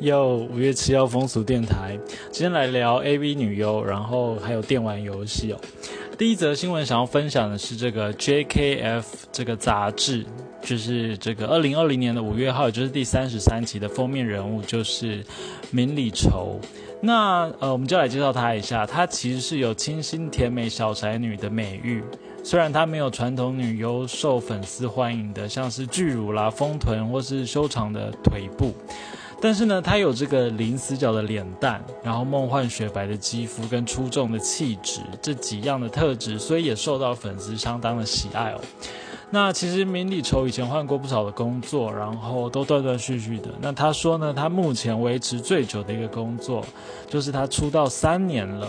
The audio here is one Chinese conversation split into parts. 又5月7号风俗电台，今天来聊 AV 女优，然后还有电玩游戏哦。第一则新闻想要分享的是这个 JKF 这个杂志，就是这个2020年的5月号，也就是第33期的封面人物就是明里愁。那我们就来介绍她一下，她其实是有清新甜美小宅女的美誉。虽然她没有传统女优受粉丝欢迎的，像是巨乳啦、丰臀或是修长的腿部，但是呢，她有这个零死角的脸蛋，然后梦幻雪白的肌肤跟出众的气质这几样的特质，所以也受到粉丝相当的喜爱哦。那其实明里愁以前换过不少的工作，然后都断断续续的。那他说呢，他目前维持最久的一个工作，就是他出道3年了，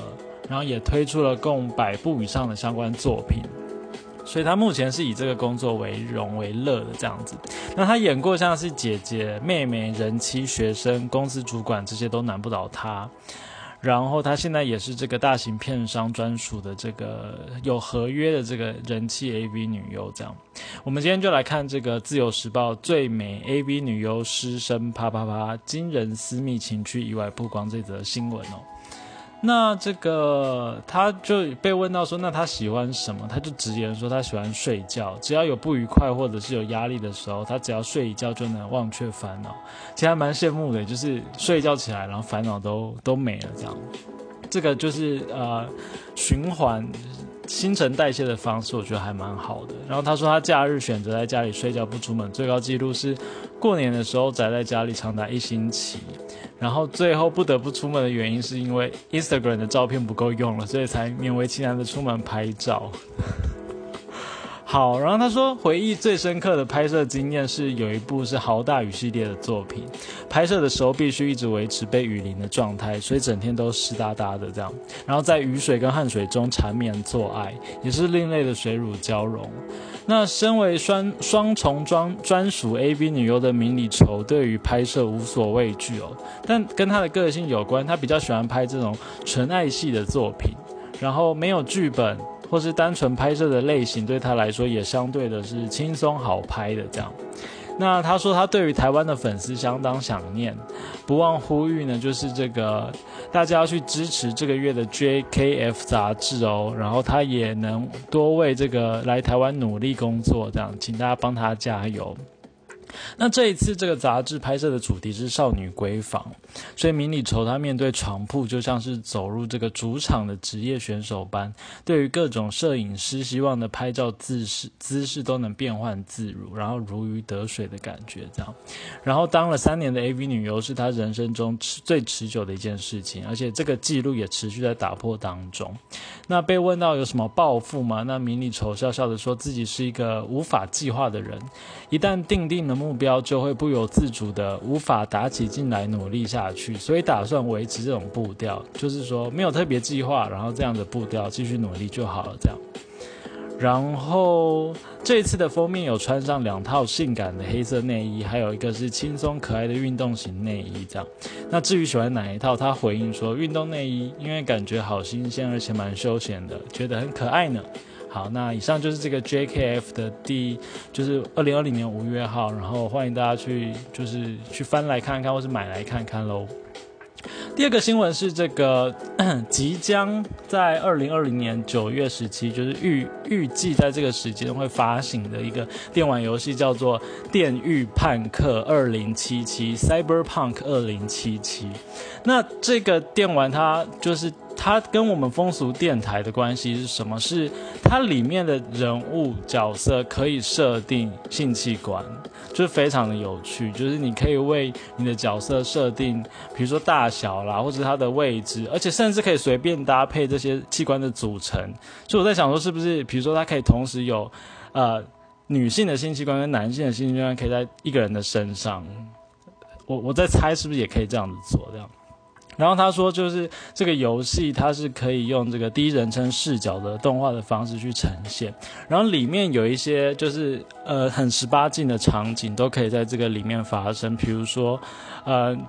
然后也推出了共100部以上的相关作品。所以他目前是以这个工作为荣为乐的这样子。那他演过像是姐姐、妹妹、人妻、学生、公司主管，这些都难不倒他。然后他现在也是这个大型片商专属的这个有合约的这个人气 AV 女优这样。我们今天就来看这个自由时报最美 AV 女优失身啪啪啪惊人私密情趣意外曝光这则新闻哦。那这个他就被问到说那他喜欢什么，他就直言说他喜欢睡觉，只要有不愉快或者是有压力的时候，他只要睡一觉就能忘却烦恼。其实还蛮羡慕的，就是睡一觉起来然后烦恼都没了这样。这个就是循环新陈代谢的方式，我觉得还蛮好的。然后他说他假日选择在家里睡觉不出门，最高纪录是过年的时候宅在家里长达1星期，然后最后不得不出门的原因是因为 Instagram 的照片不够用了，所以才勉为其难的出门拍照。好，然后他说回忆最深刻的拍摄经验是有一部是豪大雨系列的作品，拍摄的时候必须一直维持被雨淋的状态，所以整天都湿哒哒的这样，然后在雨水跟汗水中缠绵做爱，也是另类的水乳交融。那身为双重专属 AV 女优的明里愁对于拍摄无所畏惧哦，但跟她的个性有关，她比较喜欢拍这种纯爱系的作品，然后没有剧本或是单纯拍摄的类型对他来说也相对的是轻松好拍的这样。那他说他对于台湾的粉丝相当想念，不忘呼吁呢，就是这个大家要去支持这个月的 JKF 杂志哦，然后他也能多为这个来台湾努力工作这样，请大家帮他加油。那这一次这个杂志拍摄的主题是少女闺房，所以明里愁她面对床铺就像是走入这个主场的职业选手般，对于各种摄影师希望的拍照姿势都能变换自如，然后如鱼得水的感觉这样。然后当了3年的 AV 女优是她人生中最持久的一件事情，而且这个记录也持续在打破当中。那被问到有什么抱负吗？那明里愁笑笑的说自己是一个无法计划的人，一旦定的目标就会不由自主的无法打起劲来努力下去，所以打算维持这种步调，就是说没有特别计划，然后这样的步调继续努力就好了这样。然后这一次的封面有穿上2套性感的黑色内衣，还有一个是轻松可爱的运动型内衣这样。那至于喜欢哪一套，他回应说运动内衣，因为感觉好新鲜而且蛮休闲的，觉得很可爱呢。好，那以上就是这个 JKF 的就是2020年5月号，然后欢迎大家去翻来看看或是买来看看咯。第二个新闻是这个即将在2020年9月17就是预计在这个时间会发行的一个电玩游戏，叫做电狱叛客2077 Cyberpunk 2077。那这个电玩它跟我们风俗电台的关系是什么？是它里面的人物角色可以设定性器官，就是非常的有趣，就是你可以为你的角色设定比如说大小啦，或者它的位置，而且甚至可以随便搭配这些器官的组成。所以我在想说是不是比如说它可以同时有女性的性器官跟男性的性器官可以在一个人的身上，我在猜是不是也可以这样子做这样。然后他说就是这个游戏它是可以用这个第一人称视角的动画的方式去呈现，然后里面有一些就是很18禁的场景都可以在这个里面发生，比如说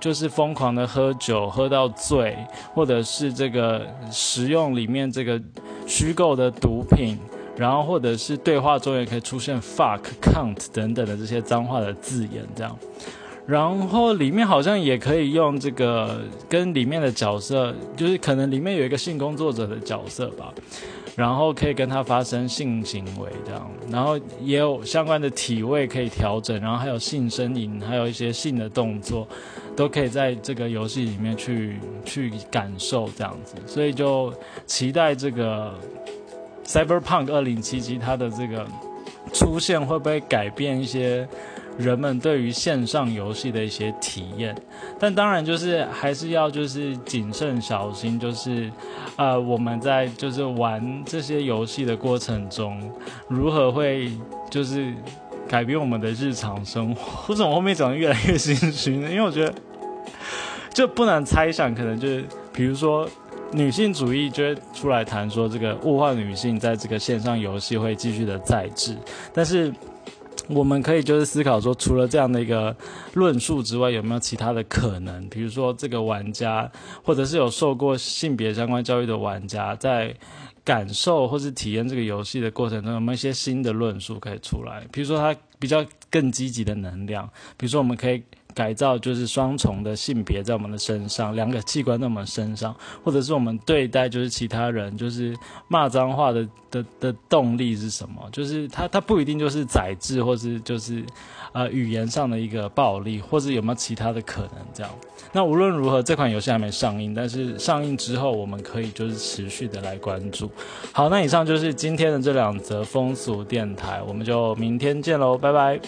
就是疯狂的喝酒喝到醉，或者是这个食用里面这个虚构的毒品，然后或者是对话中也可以出现 fuck cunt 等等的这些脏话的字眼这样。然后里面好像也可以用这个跟里面的角色，就是可能里面有一个性工作者的角色吧，然后可以跟他发生性行为这样，然后也有相关的体位可以调整，然后还有性身影，还有一些性的动作都可以在这个游戏里面去感受这样子，所以就期待这个 Cyberpunk 2077它的这个出现会不会改变一些人们对于线上游戏的一些体验，但当然就是还是要就是谨慎小心，就是我们在就是玩这些游戏的过程中，如何会就是改变我们的日常生活？为什么后面讲得越来越心虚呢？因为我觉得就不难猜想，可能就是比如说女性主义就会出来谈说这个物化女性在这个线上游戏会继续的再制，但是我们可以就是思考说，除了这样的一个论述之外，有没有其他的可能？比如说，这个玩家，或者是有受过性别相关教育的玩家，在感受或是体验这个游戏的过程中，有没有一些新的论述可以出来？比如说，他比较更积极的能量，比如说，我们可以改造就是双重的性别在我们的身上，两个器官在我们身上，或者是我们对待就是其他人就是骂脏话的动力是什么？就是它不一定就是宰制，或是就是语言上的一个暴力，或是有没有其他的可能这样。那无论如何，这款游戏还没上映，但是上映之后我们可以就是持续的来关注。好，那以上就是今天的这两则风俗电台，我们就明天见喽，拜拜。